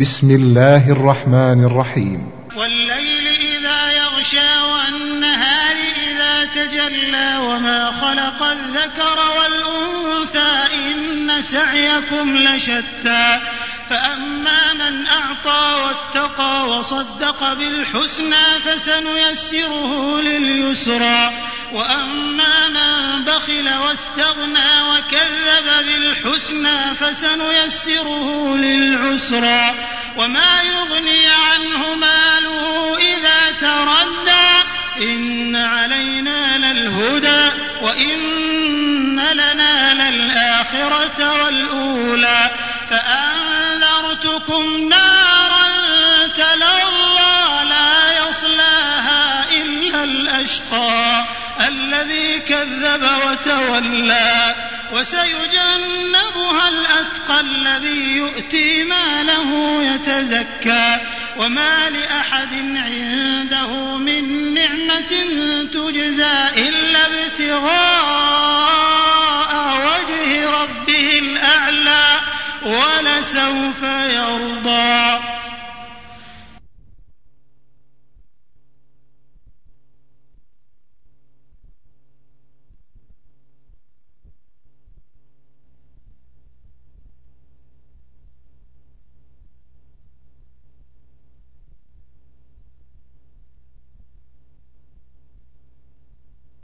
بسم الله الرحمن الرحيم. والليل إذا يغشى والنهار إذا تجلى وما خلق الذكر والأنثى إن سعيكم لشتى فأما من أعطى واتقى وصدق بالحسنى فسنيسره لليسرى وأما من بخل واستغنى وكذب بالحسنى فسنيسره للعسرى وما يغني عنه ماله إذا تردى إن علينا للهدى وإن لنا للآخرة والأولى فأنذرتكم نارا تلظى لا يصلاها إلا الأشقى الذي كذب وتولى وسيجنبها الأتقى الذي يؤتي ماله يتزكى وما لأحد عنده من نعمة تجزى إلا ابتغاء